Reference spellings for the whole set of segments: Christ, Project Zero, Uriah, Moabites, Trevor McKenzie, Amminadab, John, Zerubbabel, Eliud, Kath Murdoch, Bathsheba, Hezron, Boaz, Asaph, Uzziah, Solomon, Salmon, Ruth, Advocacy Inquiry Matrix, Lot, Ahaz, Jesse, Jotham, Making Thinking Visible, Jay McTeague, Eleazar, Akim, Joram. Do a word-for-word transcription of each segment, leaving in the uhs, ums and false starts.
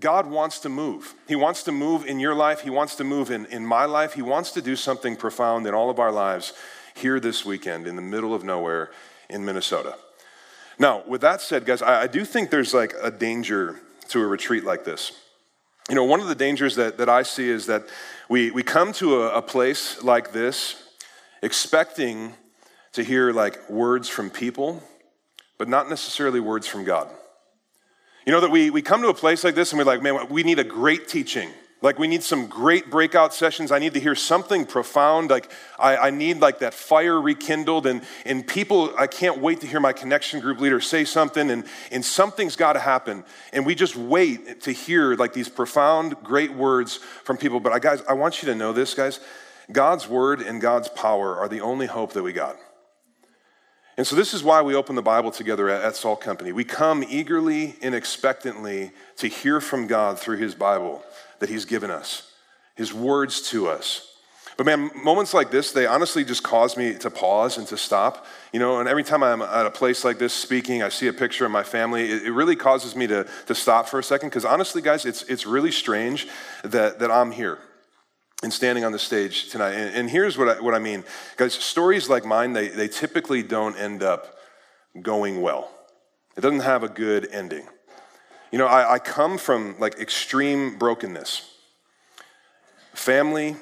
God wants to move. He wants to move in your life. He wants to move in, in my life. He wants to do something profound in all of our lives here this weekend in the middle of nowhere in Minnesota. Now, with that said, guys, I, I do think there's like a danger to a retreat like this. You know, one of the dangers that, that I see is that we, we come to a, a place like this expecting to hear like words from people, but not necessarily words from God. You know, that we, we come to a place like this and we're like, man, we need a great teaching. Like we need some great breakout sessions. I need to hear something profound. Like I, I need like that fire rekindled and, and people, I can't wait to hear my connection group leader say something and, and something's got to happen. And we just wait to hear like these profound, great words from people. But I, guys, I want you to know this, guys. God's word and God's power are the only hope that we got. And so this is why we open the Bible together at Salt Company. We come eagerly and expectantly to hear from God through his Bible that he's given us, his words to us. But man, moments like this, they honestly just cause me to pause and to stop. You know, and every time I'm at a place like this speaking, I see a picture of my family, it really causes me to, to stop for a second. Because honestly, guys, it's it's really strange that, that I'm here and standing on the stage tonight. And, and here's what I, what I mean. Guys, stories like mine, they, they typically don't end up going well. It doesn't have a good ending. You know, I, I come from like extreme brokenness. Family,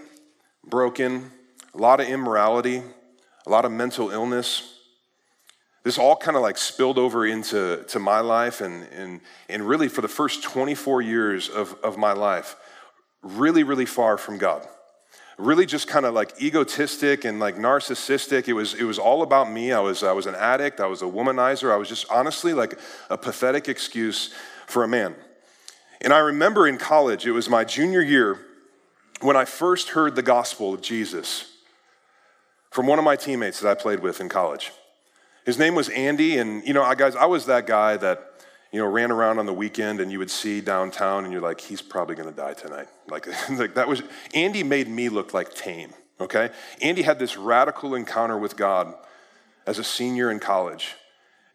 broken, a lot of immorality, a lot of mental illness. This all kind of like spilled over into to my life and, and, and really for the first twenty-four years of, of my life, really, really far from God. Really just kind of like egotistic and like narcissistic. It was it was all about me. I was I was an addict. I was a womanizer. I was just honestly like a pathetic excuse for a man. And I remember in college, it was my junior year when I first heard the gospel of Jesus from one of my teammates that I played with in college. His name was Andy. And, you know, I, guys, I was that guy that, you know, ran around on the weekend and you would see downtown and you're like, he's probably gonna die tonight. Like, like that was, Andy made me look like tame, okay? Andy had this radical encounter with God as a senior in college.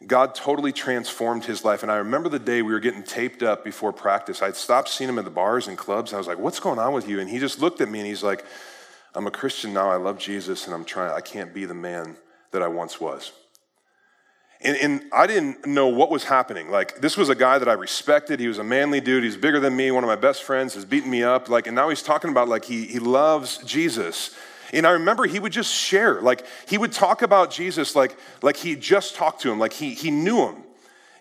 God totally transformed his life. And I remember the day we were getting taped up before practice. I'd stopped seeing him at the bars and clubs. And I was like, what's going on with you? And he just looked at me and he's like, I'm a Christian now, I love Jesus and I'm trying, I can't be the man that I once was. And, and I didn't know what was happening. Like, this was a guy that I respected. He was a manly dude. He's bigger than me. One of my best friends is beating me up. Like, and now he's talking about, like, he he loves Jesus. And I remember he would just share. Like, he would talk about Jesus like, like he just talked to him. Like, he he knew him.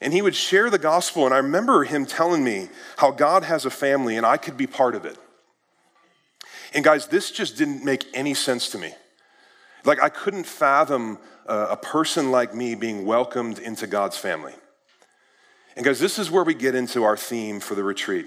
And he would share the gospel. And I remember him telling me how God has a family and I could be part of it. And, guys, this just didn't make any sense to me. Like, I couldn't fathom a person like me being welcomed into God's family. And guys, this is where we get into our theme for the retreat.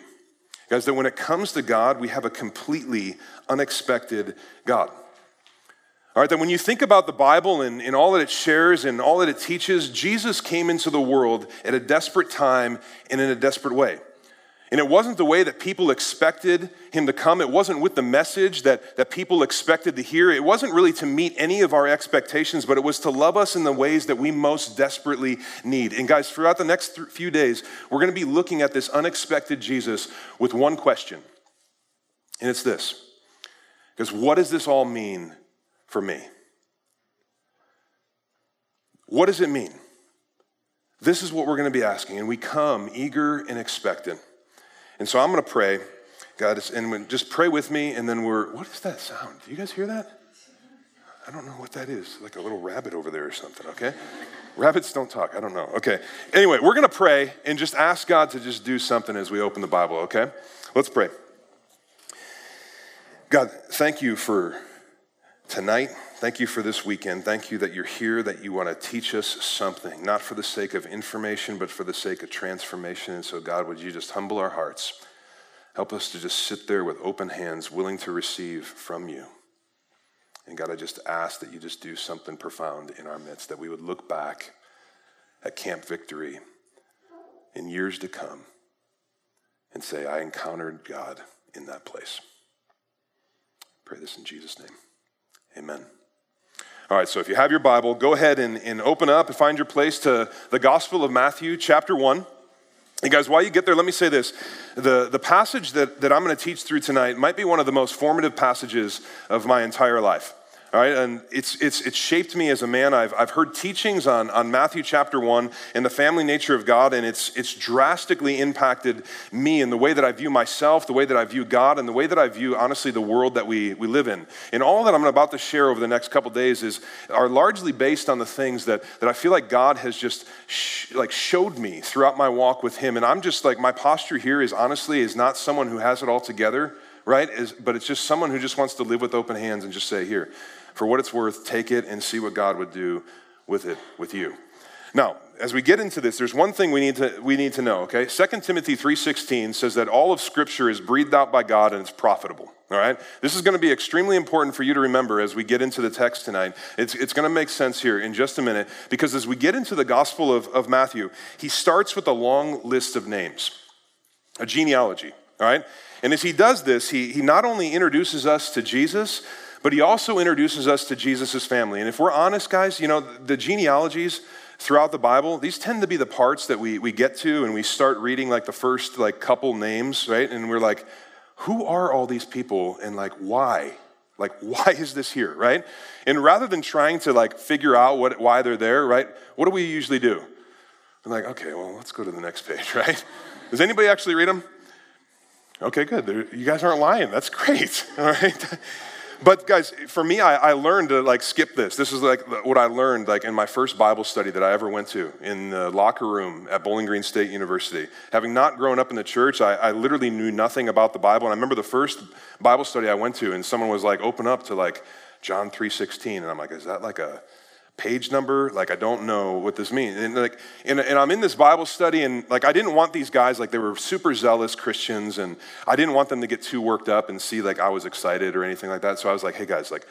Guys, that when it comes to God, we have a completely unexpected God. All right, that when you think about the Bible and, and all that it shares and all that it teaches, Jesus came into the world at a desperate time and in a desperate way. And it wasn't the way that people expected him to come. It wasn't with the message that, that people expected to hear. It wasn't really to meet any of our expectations, but it was to love us in the ways that we most desperately need. And guys, throughout the next th- few days, we're going to be looking at this unexpected Jesus with one question. And it's this. Because what does this all mean for me? What does it mean? This is what we're going to be asking. And we come eager and expectant. And so I'm going to pray, God, and just pray with me, and then we're, what is that sound? Do you guys hear that? I don't know what that is, like a little rabbit over there or something, okay? Rabbits don't talk, I don't know, okay. Anyway, we're going to pray and just ask God to just do something as we open the Bible, okay? Let's pray. God, thank you for tonight. Thank you for this weekend. Thank you that you're here, that you want to teach us something, not for the sake of information, but for the sake of transformation. And so, God, would you just humble our hearts? Help us to just sit there with open hands, willing to receive from you. And, God, I just ask that you just do something profound in our midst, that we would look back at Camp Victory in years to come and say, I encountered God in that place. Pray this in Jesus' name. Amen. All right, so if you have your Bible, go ahead and, and open up and find your place to the Gospel of Matthew, chapter one. And guys, while you get there, let me say this. The, the passage that, that I'm going to teach through tonight might be one of the most formative passages of my entire life. All right, and it's it's it's shaped me as a man. I've I've heard teachings on, on Matthew chapter one and the family nature of God, and it's it's drastically impacted me in the way that I view myself, the way that I view God, and the way that I view, honestly, the world that we, we live in. And all that I'm about to share over the next couple days is are largely based on the things that, that I feel like God has just sh- like showed me throughout my walk with Him. And I'm just like, my posture here is honestly is not someone who has it all together, right? Is, but it's just someone who just wants to live with open hands and just say, here, for what it's worth, take it and see what God would do with it, with you. Now, as we get into this, there's one thing we need to we need to know, okay? Second Timothy three sixteen says that all of Scripture is breathed out by God and it's profitable, all right? This is going to be extremely important for you to remember as we get into the text tonight. It's, it's going to make sense here in just a minute, because as we get into the Gospel of, of Matthew, he starts with a long list of names, a genealogy, all right? And as he does this, he, he not only introduces us to Jesus, but he also introduces us to Jesus' family. And if we're honest, guys, you know, the genealogies throughout the Bible, these tend to be the parts that we, we get to and we start reading like the first like couple names, right? And we're like, who are all these people and like why? Like why is this here, right? And rather than trying to like figure out what why they're there, right, what do we usually do? We're like, okay, well, let's go to the next page, right? Does anybody actually read them? Okay, good. They're, you guys aren't lying. That's great, all right? But guys, for me, I, I learned to like skip this. This is like what I learned like in my first Bible study that I ever went to in the locker room at Bowling Green State University. Having not grown up in the church, I, I literally knew nothing about the Bible. And I remember the first Bible study I went to and someone was like, open up to like John three sixteen. And I'm like, is that like a page number? Like, I don't know what this means. And like, and, and I'm in this Bible study and like, I didn't want these guys, like they were super zealous Christians and I didn't want them to get too worked up and see like I was excited or anything like that. So I was like, hey guys, like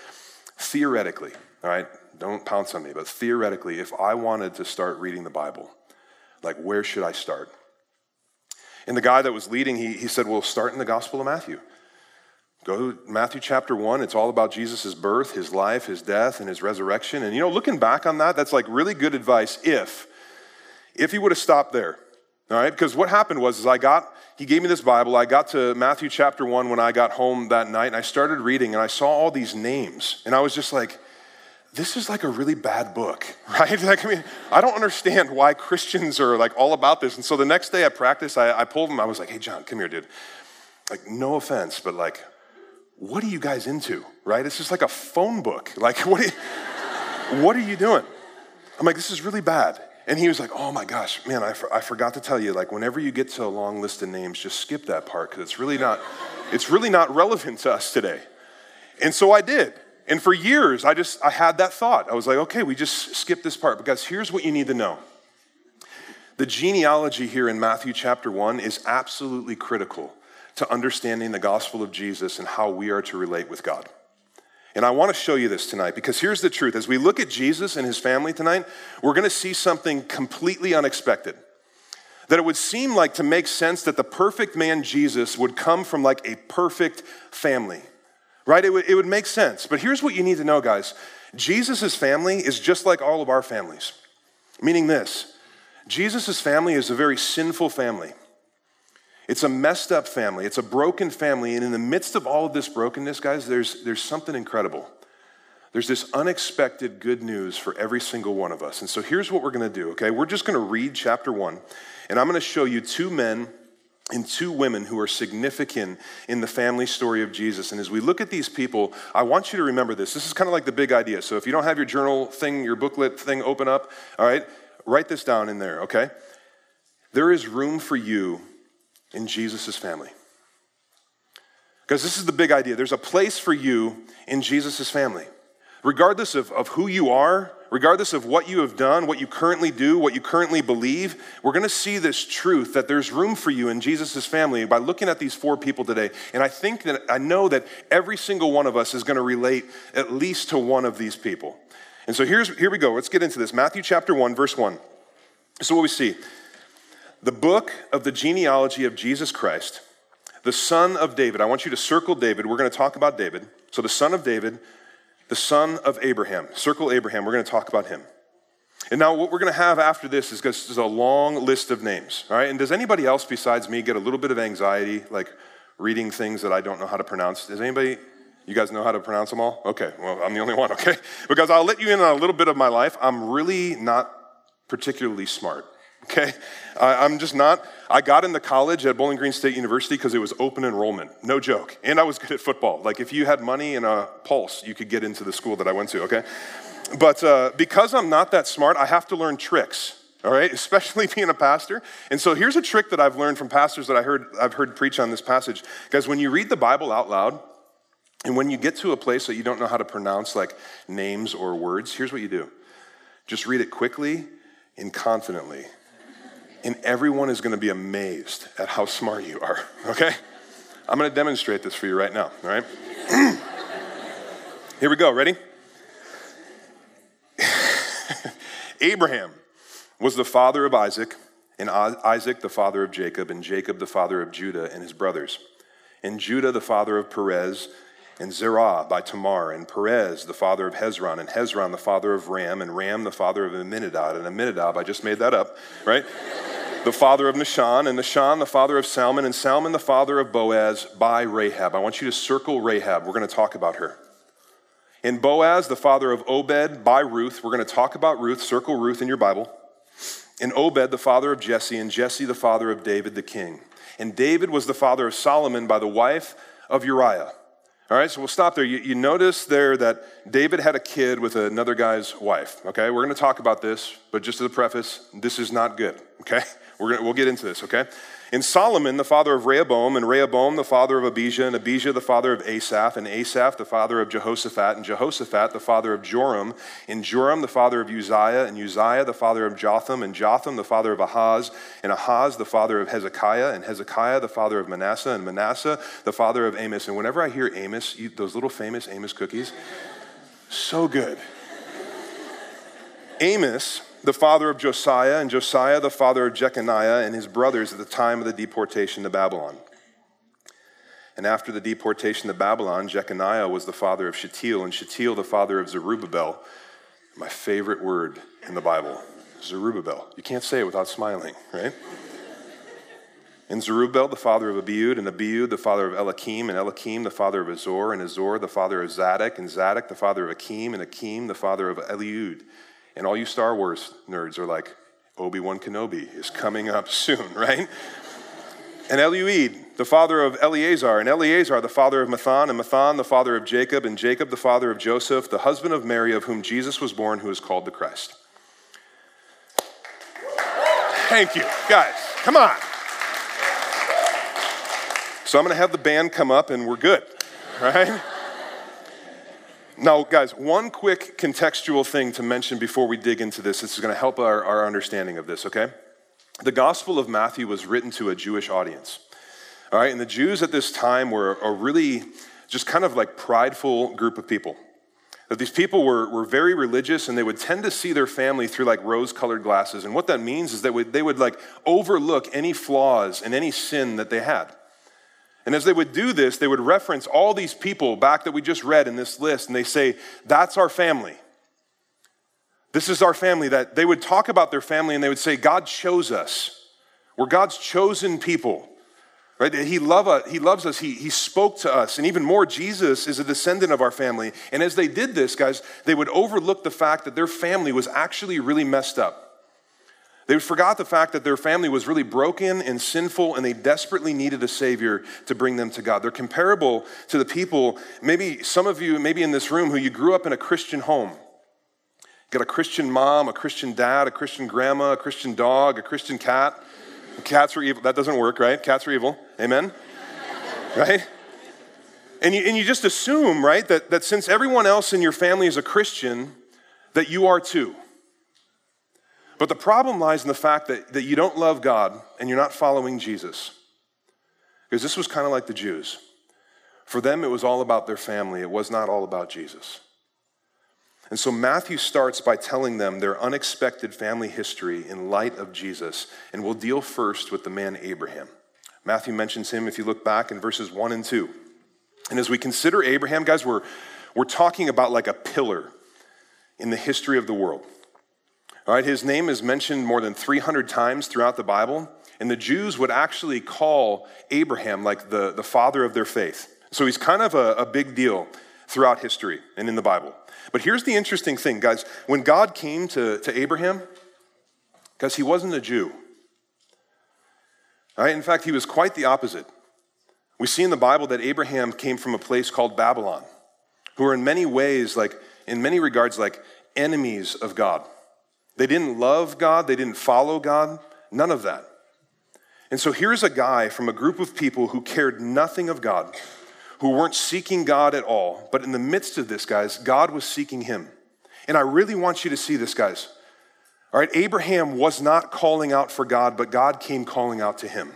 theoretically, all right, don't pounce on me, but theoretically, if I wanted to start reading the Bible, like where should I start? And the guy that was leading, he, he said, well, start in the Gospel of Matthew. Go to Matthew chapter one. It's all about Jesus' birth, his life, his death, and his resurrection. And, you know, looking back on that, that's like really good advice if, if he would have stopped there, all right? Because what happened was is I got, he gave me this Bible. I got to Matthew chapter one when I got home that night, and I started reading, and I saw all these names. And I was just like, this is like a really bad book, right? Like, I mean, I don't understand why Christians are like all about this. And so the next day at practice, I, I pulled him. I was like, hey, John, come here, dude. Like, no offense, but like, what are you guys into, right? It's just like a phone book. Like, what are you, what are you doing? I'm like, this is really bad. And he was like, oh my gosh, man, I, for, I forgot to tell you, like whenever you get to a long list of names, just skip that part because it's really not, it's really not relevant to us today. And so I did. And for years, I just, I had that thought. I was like, okay, we just skip this part because here's what you need to know. The genealogy here in Matthew chapter one is absolutely critical to understanding the gospel of Jesus and how we are to relate with God. And I want to show you this tonight because here's the truth. As we look at Jesus and his family tonight, we're going to see something completely unexpected. That it would seem like to make sense that the perfect man Jesus would come from like a perfect family, right? It would, it would make sense. But here's what you need to know, guys. Jesus' family is just like all of our families, meaning this. Jesus' family is a very sinful family. It's a messed up family. It's a broken family. And in the midst of all of this brokenness, guys, there's, there's something incredible. There's this unexpected good news for every single one of us. And so here's what we're going to do, okay? We're just going to read chapter one, and I'm going to show you two men and two women who are significant in the family story of Jesus. And as we look at these people, I want you to remember this. This is kind of like the big idea. So if you don't have your journal thing, your booklet thing open up, all right, write this down in there, okay? There is room for you in Jesus' family. Because this is the big idea. There's a place for you in Jesus' family. Regardless of, of who you are, regardless of what you have done, what you currently do, what you currently believe, we're going to see this truth that there's room for you in Jesus' family by looking at these four people today. And I think that I know that every single one of us is going to relate at least to one of these people. And so here's here we go. Let's get into this. Matthew chapter one, verse one. So what we see. The book of the genealogy of Jesus Christ, the son of David. I want you to circle David. We're going to talk about David. So the son of David, the son of Abraham. Circle Abraham. We're going to talk about him. And now what we're going to have after this is just a long list of names, all right? And does anybody else besides me get a little bit of anxiety, like reading things that I don't know how to pronounce? Does anybody, you guys know how to pronounce them all? Okay, well, I'm the only one, okay? Because I'll let you in on a little bit of my life. I'm really not particularly smart, okay? I, I'm just not. I got into college at Bowling Green State University because it was open enrollment, no joke. And I was good at football. Like if you had money and a pulse, you could get into the school that I went to, okay? But uh, because I'm not that smart, I have to learn tricks, all right, especially being a pastor. And so here's a trick that I've learned from pastors that I heard, I've heard preach on this passage. Guys, when you read the Bible out loud, and when you get to a place that you don't know how to pronounce like names or words, here's what you do. Just read it quickly and confidently. And everyone is going to be amazed at how smart you are, okay? I'm going to demonstrate this for you right now, all right? Here we go, ready? Abraham was the father of Isaac, and Isaac the father of Jacob, and Jacob the father of Judah and his brothers, and Judah the father of Perez, and Zerah by Tamar, and Perez the father of Hezron, and Hezron the father of Ram, and Ram the father of Amminadab, and Amminadab, I just made that up, right? The father of Nahshon, and Nahshon the father of Salmon, and Salmon the father of Boaz by Rahab. I want you to circle Rahab. We're going to talk about her. And Boaz, the father of Obed, by Ruth. We're going to talk about Ruth. Circle Ruth in your Bible. And Obed, the father of Jesse, and Jesse, the father of David the king. And David was the father of Solomon by the wife of Uriah. All right, so we'll stop there. You, you notice there that David had a kid with another guy's wife, okay? We're going to talk about this, but just as a preface, this is not good, okay? We're gonna, we'll get into this, okay? And Solomon, the father of Rehoboam, and Rehoboam, the father of Abijah, and Abijah, the father of Asaph, and Asaph, the father of Jehoshaphat, and Jehoshaphat, the father of Joram, and Joram, the father of Uzziah, and Uzziah, the father of Jotham, and Jotham, the father of Ahaz, and Ahaz, the father of Hezekiah, and Hezekiah, the father of Manasseh, and Manasseh, the father of Amos. And whenever I hear Amos, you, those little famous Amos cookies, so good. Amos, the father of Josiah, and Josiah, the father of Jeconiah and his brothers at the time of the deportation to Babylon. And after the deportation to Babylon, Jeconiah was the father of Shealtiel, and Shealtiel the father of Zerubbabel. My favorite word in the Bible, Zerubbabel. You can't say it without smiling, right? And Zerubbabel, the father of Abiud, and Abiud, the father of Eliakim, and Eliakim, the father of Azor, and Azor, the father of Zadok, and Zadok, the father of Akim, and Akim, the father of Eliud. And all you Star Wars nerds are like, Obi-Wan Kenobi is coming up soon, right? And Eliud, the father of Eleazar, and Eleazar, the father of Mathan, and Mathan, the father of Jacob, and Jacob, the father of Joseph, the husband of Mary, of whom Jesus was born, who is called the Christ. Thank you, guys. Come on. So I'm going to have the band come up, and we're good, right? Now, guys, one quick contextual thing to mention before we dig into this. This is going to help our, our understanding of this, okay? The Gospel of Matthew was written to a Jewish audience, all right? And the Jews at this time were a really just kind of like prideful group of people. That these people were, were very religious, and they would tend to see their family through like rose-colored glasses. And what that means is that we, they would like overlook any flaws and any sin that they had. And as they would do this, they would reference all these people back that we just read in this list, and they say, that's our family. This is our family. That they would talk about their family, and they would say, God chose us. We're God's chosen people, right? He, love us, he loves us. He, he spoke to us. And even more, Jesus is a descendant of our family. And as they did this, guys, they would overlook the fact that their family was actually really messed up. They forgot the fact that their family was really broken and sinful, and they desperately needed a Savior to bring them to God. They're comparable to the people, maybe some of you, maybe in this room, who you grew up in a Christian home. You got a Christian mom, a Christian dad, a Christian grandma, a Christian dog, a Christian cat. Cats are evil. That doesn't work, right? Cats are evil. Amen? Right? And you, and you just assume, right, that, that since everyone else in your family is a Christian, that you are too. But the problem lies in the fact that, that you don't love God and you're not following Jesus. Because this was kind of like the Jews. For them, it was all about their family. It was not all about Jesus. And so Matthew starts by telling them their unexpected family history in light of Jesus. And we'll deal first with the man Abraham. Matthew mentions him if you look back in verses one and two. And as we consider Abraham, guys, we're, we're talking about like a pillar in the history of the world. All right, his name is mentioned more than three hundred times throughout the Bible, and the Jews would actually call Abraham like the, the father of their faith. So he's kind of a, a big deal throughout history and in the Bible. But here's the interesting thing, guys. When God came to, to Abraham, guys, he wasn't a Jew. All right, in fact, he was quite the opposite. We see in the Bible that Abraham came from a place called Babylon, who are in many ways, like in many regards, like enemies of God. They didn't love God. They didn't follow God. None of that. And so here's a guy from a group of people who cared nothing of God, who weren't seeking God at all. But in the midst of this, guys, God was seeking him. And I really want you to see this, guys. All right, Abraham was not calling out for God, but God came calling out to him.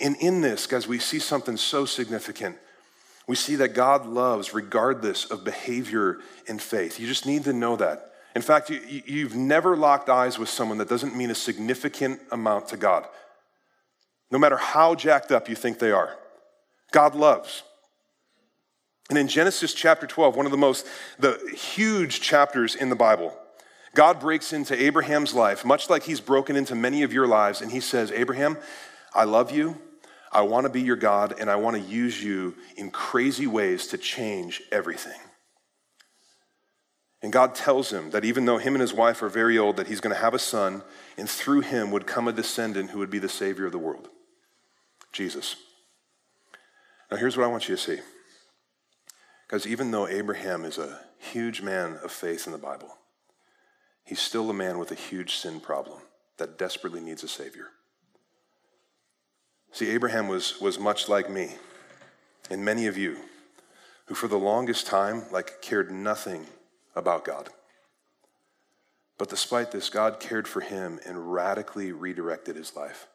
And in this, guys, we see something so significant. We see that God loves regardless of behavior and faith. You just need to know that. In fact, you, you've never locked eyes with someone that doesn't mean a significant amount to God. No matter how jacked up you think they are, God loves. And in Genesis chapter twelve, one of the most, the huge chapters in the Bible, God breaks into Abraham's life, much like he's broken into many of your lives, and he says, Abraham, I love you, I want to be your God, and I want to use you in crazy ways to change everything. And God tells him that even though him and his wife are very old, that he's going to have a son, and through him would come a descendant who would be the Savior of the world, Jesus. Now here's what I want you to see. Because even though Abraham is a huge man of faith in the Bible, he's still a man with a huge sin problem that desperately needs a Savior. See, Abraham was, was much like me and many of you who for the longest time, like, cared nothing about God. But despite this, God cared for him and radically redirected his life.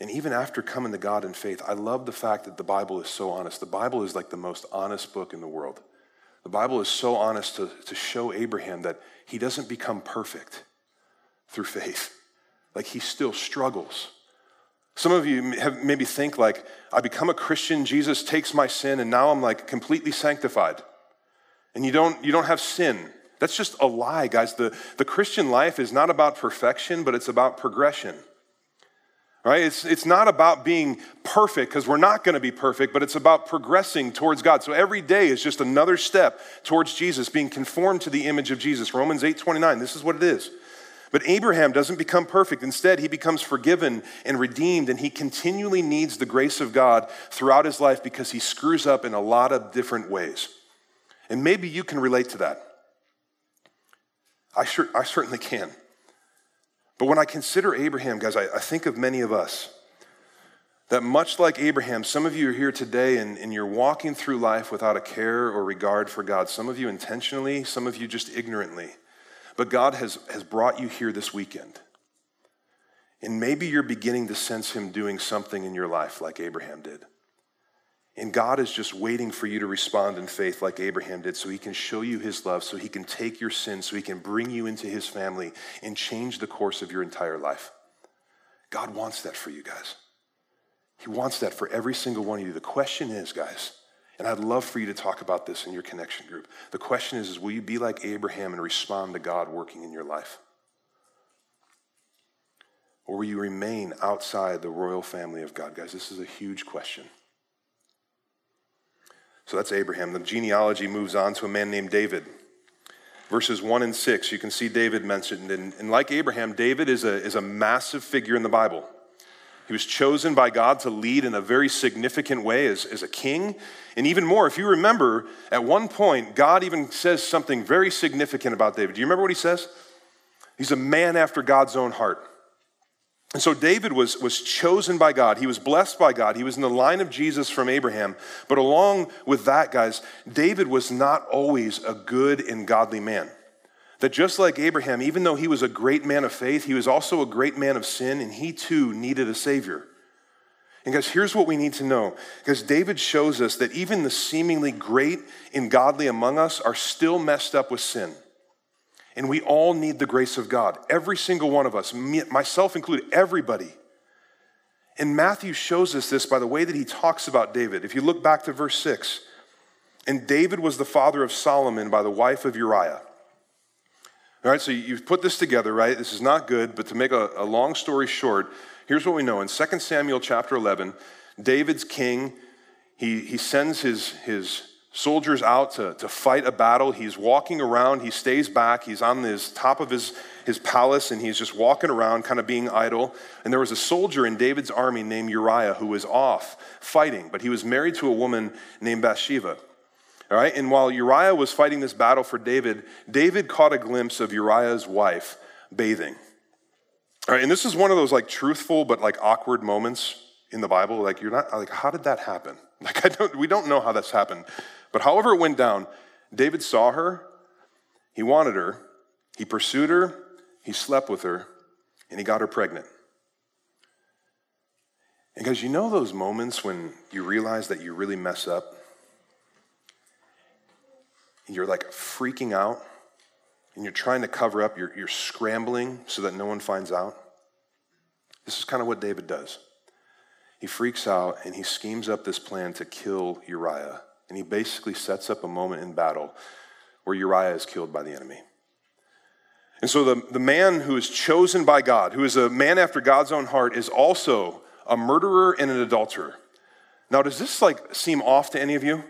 And even after coming to God in faith, I love the fact that the Bible is so honest. The Bible is like the most honest book in the world. The Bible is so honest to, to show Abraham that he doesn't become perfect through faith. Like, he still struggles. Some of you have maybe think like, I become a Christian, Jesus takes my sin, and now I'm like completely sanctified. And you don't you don't have sin. That's just a lie, guys. The, the Christian life is not about perfection, but it's about progression. Right? It's, it's not about being perfect, because we're not going to be perfect, but it's about progressing towards God. So every day is just another step towards Jesus, being conformed to the image of Jesus. Romans eight twenty-nine, this is what it is. But Abraham doesn't become perfect. Instead, he becomes forgiven and redeemed, and he continually needs the grace of God throughout his life because he screws up in a lot of different ways. And maybe you can relate to that. I sure, I certainly can. But when I consider Abraham, guys, I, I think of many of us. That much like Abraham, some of you are here today and, and you're walking through life without a care or regard for God. Some of you intentionally, some of you just ignorantly. But God has, has brought you here this weekend. And maybe you're beginning to sense him doing something in your life like Abraham did. And God is just waiting for you to respond in faith like Abraham did so he can show you his love, so he can take your sin, so he can bring you into his family and change the course of your entire life. God wants that for you guys. He wants that for every single one of you. The question is, guys, and I'd love for you to talk about this in your connection group. The question is, is will you be like Abraham and respond to God working in your life? Or will you remain outside the royal family of God? Guys, this is a huge question. So that's Abraham. The genealogy moves on to a man named David. Verses one and six, you can see David mentioned. And, and like Abraham, David is a, is a massive figure in the Bible. He was chosen by God to lead in a very significant way as, as a king. And even more, if you remember, at one point, God even says something very significant about David. Do you remember what he says? He's a man after God's own heart. And so David was, was chosen by God. He was blessed by God. He was in the line of Jesus from Abraham. But along with that, guys, David was not always a good and godly man. That just like Abraham, even though he was a great man of faith, he was also a great man of sin, and he too needed a Savior. And guys, here's what we need to know, because David shows us that even the seemingly great and godly among us are still messed up with sin. And we all need the grace of God, every single one of us, me, myself included, everybody. And Matthew shows us this by the way that he talks about David. If you look back to verse six, and David was the father of Solomon by the wife of Uriah. All right, so you've put this together, right? This is not good, but to make a, a long story short, here's what we know. In Second Samuel chapter eleven, David's king, he, he sends his, his soldiers out to, to fight a battle. He's walking around. He stays back. He's on the top of his, his palace, and he's just walking around kind of being idle. And there was a soldier in David's army named Uriah who was off fighting, but he was married to a woman named Bathsheba. All right, and while Uriah was fighting this battle for David, David caught a glimpse of Uriah's wife bathing. All right, and this is one of those like truthful but like awkward moments in the Bible. Like you're not like, how did that happen? Like I don't, we don't know how that's happened. But however it went down, David saw her, he wanted her, he pursued her, he slept with her, and he got her pregnant. And guys, you know those moments when you realize that you really mess up? And you're like freaking out, and you're trying to cover up, you're, you're scrambling so that no one finds out. This is kind of what David does. He freaks out, and he schemes up this plan to kill Uriah. And he basically sets up a moment in battle where Uriah is killed by the enemy. And so the, the man who is chosen by God, who is a man after God's own heart, is also a murderer and an adulterer. Now, does this like seem off to any of you?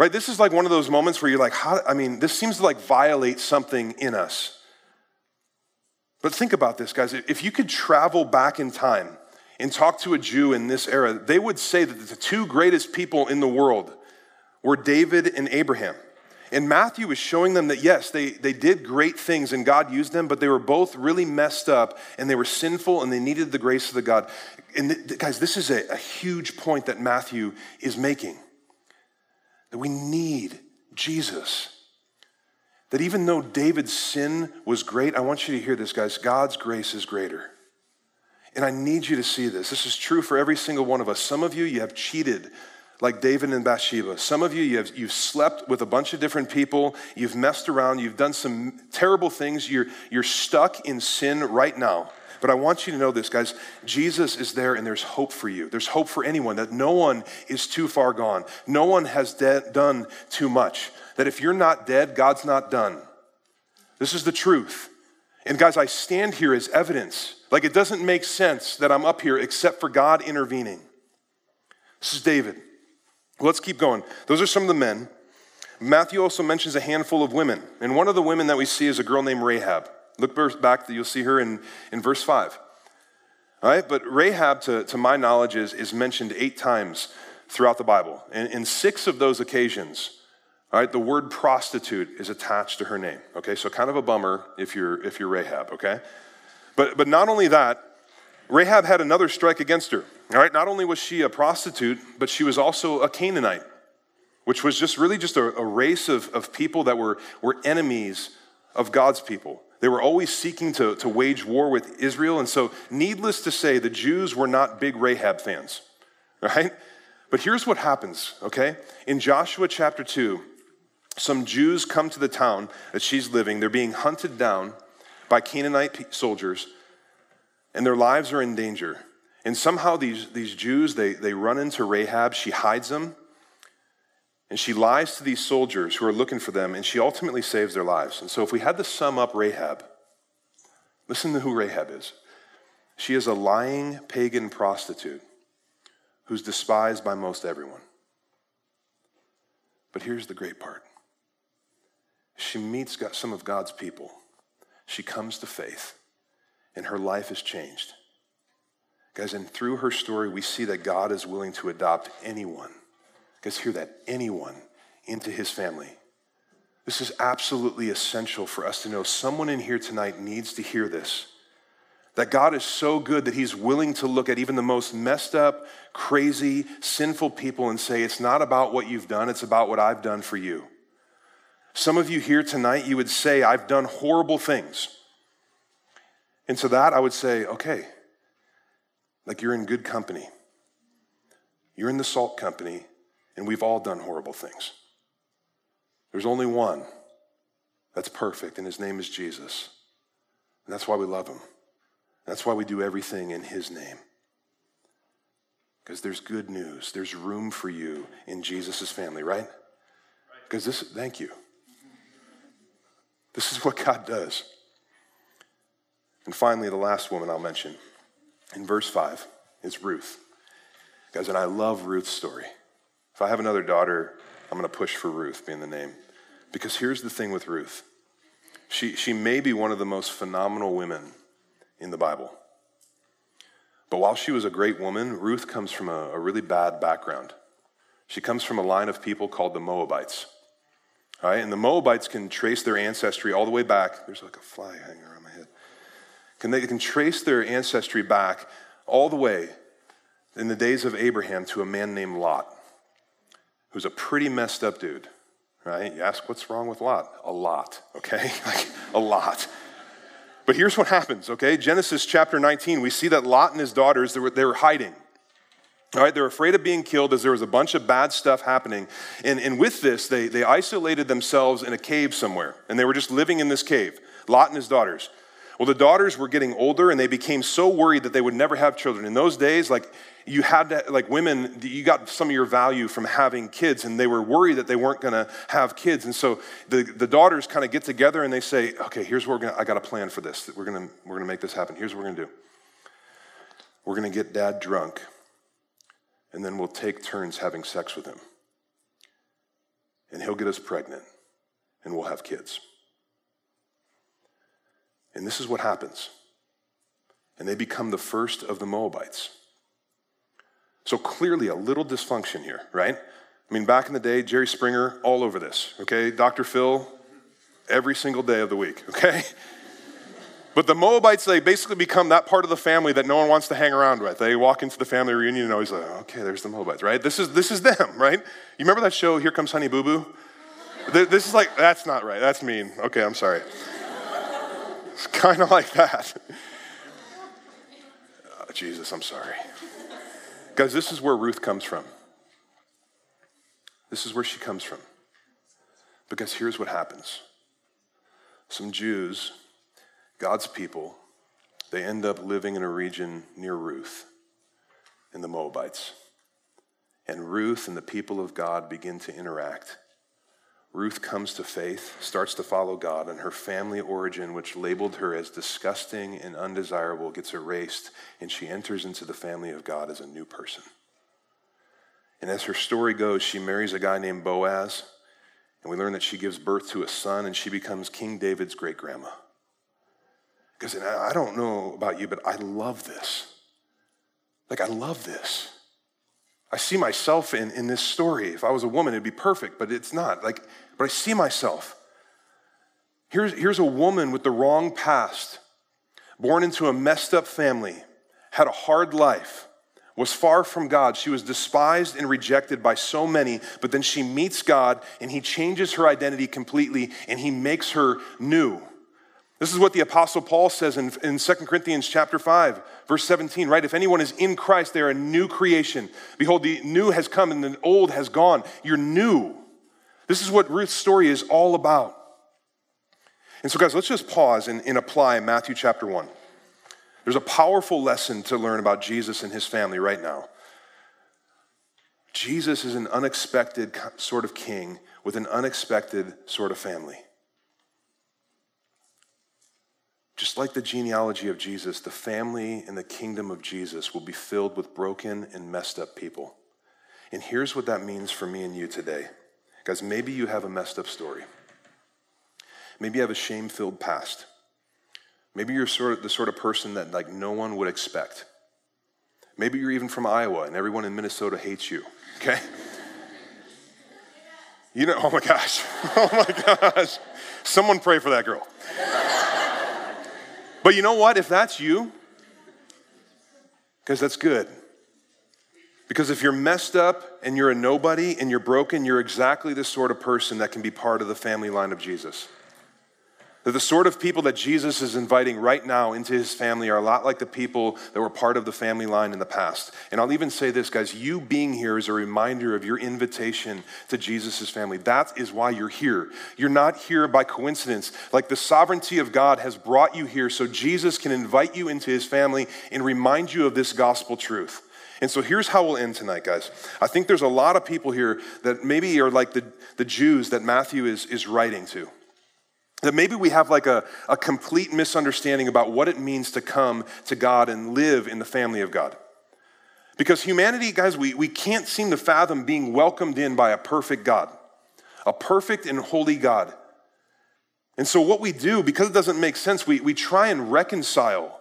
Right, this is like one of those moments where you're like, how, I mean, this seems to like violate something in us. But think about this, guys. If you could travel back in time and talk to a Jew in this era, they would say that the two greatest people in the world were David and Abraham. And Matthew is showing them that, yes, they, they did great things and God used them, but they were both really messed up and they were sinful and they needed the grace of the God. And th- guys, this is a, a huge point that Matthew is making. That we need Jesus. That even though David's sin was great, I want you to hear this, guys. God's grace is greater. And I need you to see this. This is true for every single one of us. Some of you, you have cheated like David and Bathsheba. Some of you, you have, you've slept with a bunch of different people. You've messed around. You've done some terrible things. You're, you're stuck in sin right now. But I want you to know this, guys. Jesus is there and there's hope for you. There's hope for anyone, that no one is too far gone. No one has de- done too much. That if you're not dead, God's not done. This is the truth. And guys, I stand here as evidence. Like it doesn't make sense that I'm up here except for God intervening. This is David. Let's keep going. Those are some of the men. Matthew also mentions a handful of women. And one of the women that we see is a girl named Rahab. Look back, that you'll see her in, in verse five. All right, but Rahab, to, to my knowledge, is, is mentioned eight times throughout the Bible. And in six of those occasions, all right, the word prostitute is attached to her name. Okay, so kind of a bummer if you're if you're Rahab, okay? But but not only that, Rahab had another strike against her. All right, not only was she a prostitute, but she was also a Canaanite, which was just really just a, a race of, of people that were, were enemies of God's people. They were always seeking to, to wage war with Israel. And so needless to say, the Jews were not big Rahab fans, right? But here's what happens, okay? In Joshua chapter two, some Jews come to the town that she's living. They're being hunted down by Canaanite soldiers, and their lives are in danger. And somehow these, these Jews, they, they run into Rahab. She hides them, and she lies to these soldiers who are looking for them, and she ultimately saves their lives. And so if we had to sum up Rahab, listen to who Rahab is. She is a lying pagan prostitute who's despised by most everyone. But here's the great part. She meets some of God's people. She comes to faith, and her life is changed. Guys, and through her story, we see that God is willing to adopt anyone. Guys, hear that, anyone into his family. This is absolutely essential for us to know. Someone in here tonight needs to hear this, that God is so good that he's willing to look at even the most messed up, crazy, sinful people and say, it's not about what you've done, it's about what I've done for you. Some of you here tonight, you would say, I've done horrible things. And to that, I would say, okay, like you're in good company. You're in the Salt Company. And we've all done horrible things. There's only one that's perfect, and his name is Jesus. And that's why we love him. That's why we do everything in his name. Because there's good news. There's room for you in Jesus' family, right? Because this, thank you. This is what God does. And finally, the last woman I'll mention in verse five is Ruth. Guys, and I love Ruth's story. If I have another daughter, I'm going to push for Ruth being the name. Because here's the thing with Ruth. She, she may be one of the most phenomenal women in the Bible. But while she was a great woman, Ruth comes from a, a really bad background. She comes from a line of people called the Moabites. All right, and the Moabites can trace their ancestry all the way back. There's like a fly hanging around my head. Can they can trace their ancestry back all the way in the days of Abraham to a man named Lot, who's a pretty messed up dude. Right? You ask, what's wrong with Lot? A lot, okay? Like, a lot. But here's what happens, okay? Genesis chapter nineteen, we see that Lot and his daughters, they were, they were hiding. All right, they're afraid of being killed as there was a bunch of bad stuff happening. And, and with this, they, they isolated themselves in a cave somewhere. And they were just living in this cave, Lot and his daughters. Well, the daughters were getting older and they became so worried that they would never have children. In those days, like you had to, like women, you got some of your value from having kids, and they were worried that they weren't going to have kids. And so the, the daughters kind of get together and they say, okay, here's what we're going to, I got a plan for this. We're going to, we're going to make this happen. Here's what we're going to do. We're going to get dad drunk. And then we'll take turns having sex with him. And he'll get us pregnant, and we'll have kids. And this is what happens. And they become the first of the Moabites. So clearly a little dysfunction here, right? I mean, back in the day, Jerry Springer, all over this, okay? Doctor Phil, every single day of the week, okay? But the Moabites, they basically become that part of the family that no one wants to hang around with. They walk into the family reunion and always like, okay, there's the Moabites, right? This is this is them, right? You remember that show, Here Comes Honey Boo Boo? This is like, that's not right. That's mean. Okay, I'm sorry. It's kind of like that. Oh, Jesus, I'm sorry. Guys, this is where Ruth comes from. This is where she comes from. Because here's what happens. Some Jews, God's people, they end up living in a region near Ruth and the Moabites. And Ruth and the people of God begin to interact. Ruth comes to faith, starts to follow God, and her family origin, which labeled her as disgusting and undesirable, gets erased, and she enters into the family of God as a new person. And as her story goes, she marries a guy named Boaz, and we learn that she gives birth to a son, and she becomes King David's great-grandma. Because I don't know about you, but I love this. Like, I love this. I see myself in, in this story. If I was a woman, it'd be perfect, but it's not. Like, but I see myself. Here's, here's a woman with the wrong past, born into a messed up family, had a hard life, was far from God. She was despised and rejected by so many, but then she meets God, and he changes her identity completely, and he makes her new. This is what the Apostle Paul says in, in Second Corinthians chapter five, verse seventeen, right? If anyone is in Christ, they are a new creation. Behold, the new has come and the old has gone. You're new. This is what Ruth's story is all about. And so, guys, let's just pause and, and apply Matthew chapter one. There's a powerful lesson to learn about Jesus and his family right now. Jesus is an unexpected sort of king with an unexpected sort of family. Just like the genealogy of Jesus, the family and the kingdom of Jesus will be filled with broken and messed up people. And here's what that means for me and you today. Guys, maybe you have a messed up story. Maybe you have a shame-filled past. Maybe you're sort of the sort of person that like no one would expect. Maybe you're even from Iowa and everyone in Minnesota hates you, okay? You know, oh my gosh, oh my gosh. Someone pray for that girl. But you know what? If that's you, because that's good. Because if you're messed up and you're a nobody and you're broken, you're exactly the sort of person that can be part of the family line of Jesus. They're the sort of people that Jesus is inviting right now into his family are a lot like the people that were part of the family line in the past. And I'll even say this, guys, you being here is a reminder of your invitation to Jesus' family. That is why you're here. You're not here by coincidence. Like the sovereignty of God has brought you here so Jesus can invite you into his family and remind you of this gospel truth. And so here's how we'll end tonight, guys. I think there's a lot of people here that maybe are like the, the Jews that Matthew is, is writing to. that maybe we have like a, a complete misunderstanding about what it means to come to God and live in the family of God. Because humanity, guys, we, we can't seem to fathom being welcomed in by a perfect God, a perfect and holy God. And so what we do, because it doesn't make sense, we, we try and reconcile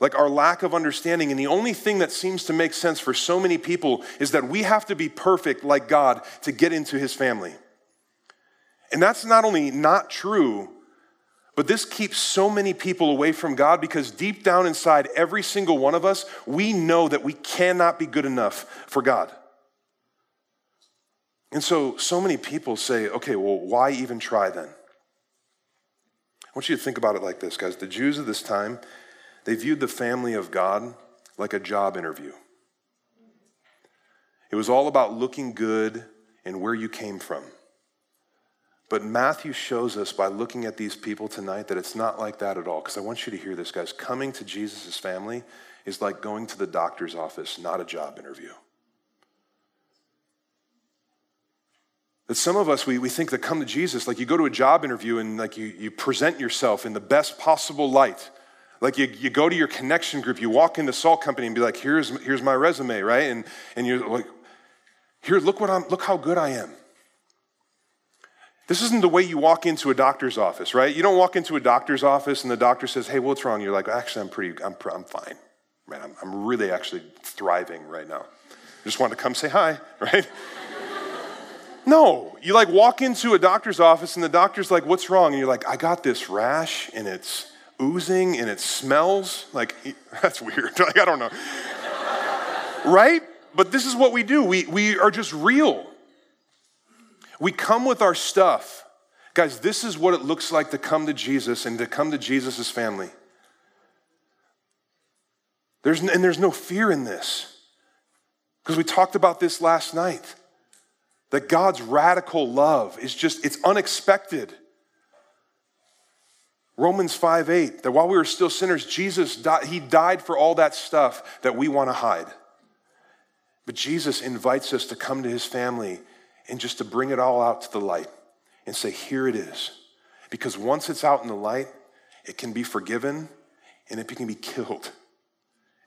like our lack of understanding. And the only thing that seems to make sense for so many people is that we have to be perfect like God to get into his family. And that's not only not true, but this keeps so many people away from God because deep down inside every single one of us, we know that we cannot be good enough for God. And so, so many people say, okay, well, why even try then? I want you to think about it like this, guys. The Jews of this time, they viewed the family of God like a job interview. It was all about looking good and where you came from. But Matthew shows us by looking at these people tonight that it's not like that at all. Because I want you to hear this, guys. Coming to Jesus' family is like going to the doctor's office, not a job interview. That some of us, we, we think that come to Jesus, like you go to a job interview and like you, you present yourself in the best possible light. Like you, you go to your connection group, you walk into Salt Company and be like, here's, here's my resume, right? And, and you're like, here, look what I'm, look how good I am. This isn't the way you walk into a doctor's office, right? You don't walk into a doctor's office and the doctor says, hey, what's wrong? You're like, actually, I'm pretty, I'm, I'm fine. Man, I'm, I'm really actually thriving right now. I just wanted to come say hi, right? No, you like walk into a doctor's office and the doctor's like, what's wrong? And you're like, I got this rash and it's oozing and it smells. Like, that's weird. Like, I don't know. Right? But this is what we do. We we are just real. We come with our stuff. Guys, this is what it looks like to come to Jesus and to come to Jesus' family. There's no, and there's no fear in this. Because we talked about this last night. That God's radical love is just, it's unexpected. Romans five eight, that while we were still sinners, Jesus died, he died for all that stuff that we want to hide. But Jesus invites us to come to his family and just to bring it all out to the light and say, here it is. Because once it's out in the light, it can be forgiven and it can be killed.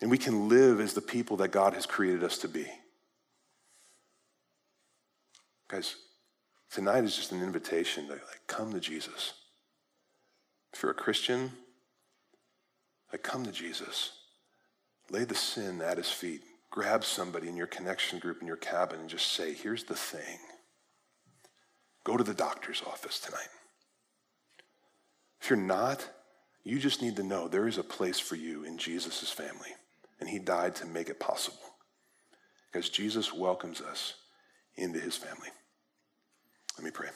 And we can live as the people that God has created us to be. Guys, tonight is just an invitation to like, come to Jesus. If you're a Christian, like, come to Jesus. Lay the sin at his feet. Grab somebody in your connection group in your cabin and just say, here's the thing. Go to the doctor's office tonight. If you're not, you just need to know there is a place for you in Jesus' family, and he died to make it possible because Jesus welcomes us into his family. Let me pray.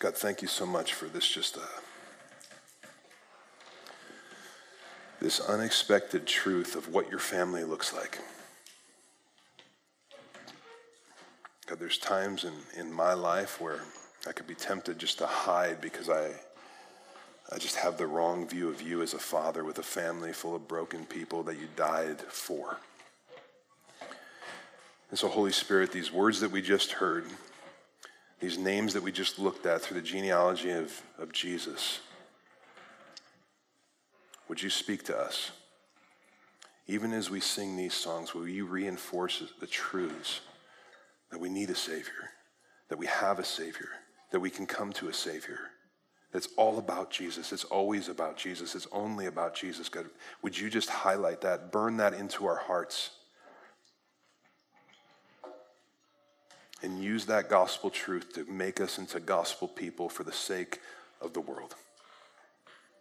God, thank you so much for this just... Uh, this unexpected truth of what your family looks like. God, there's times in, in my life where I could be tempted just to hide because I, I just have the wrong view of you as a father with a family full of broken people that you died for. And so, Holy Spirit, these words that we just heard, these names that we just looked at through the genealogy of, of Jesus, would you speak to us? Even as we sing these songs, will you reinforce the truths that we need a Savior, that we have a Savior, that we can come to a Savior, that's all about Jesus, it's always about Jesus, it's only about Jesus. God, would you just highlight that, burn that into our hearts, and use that gospel truth to make us into gospel people for the sake of the world.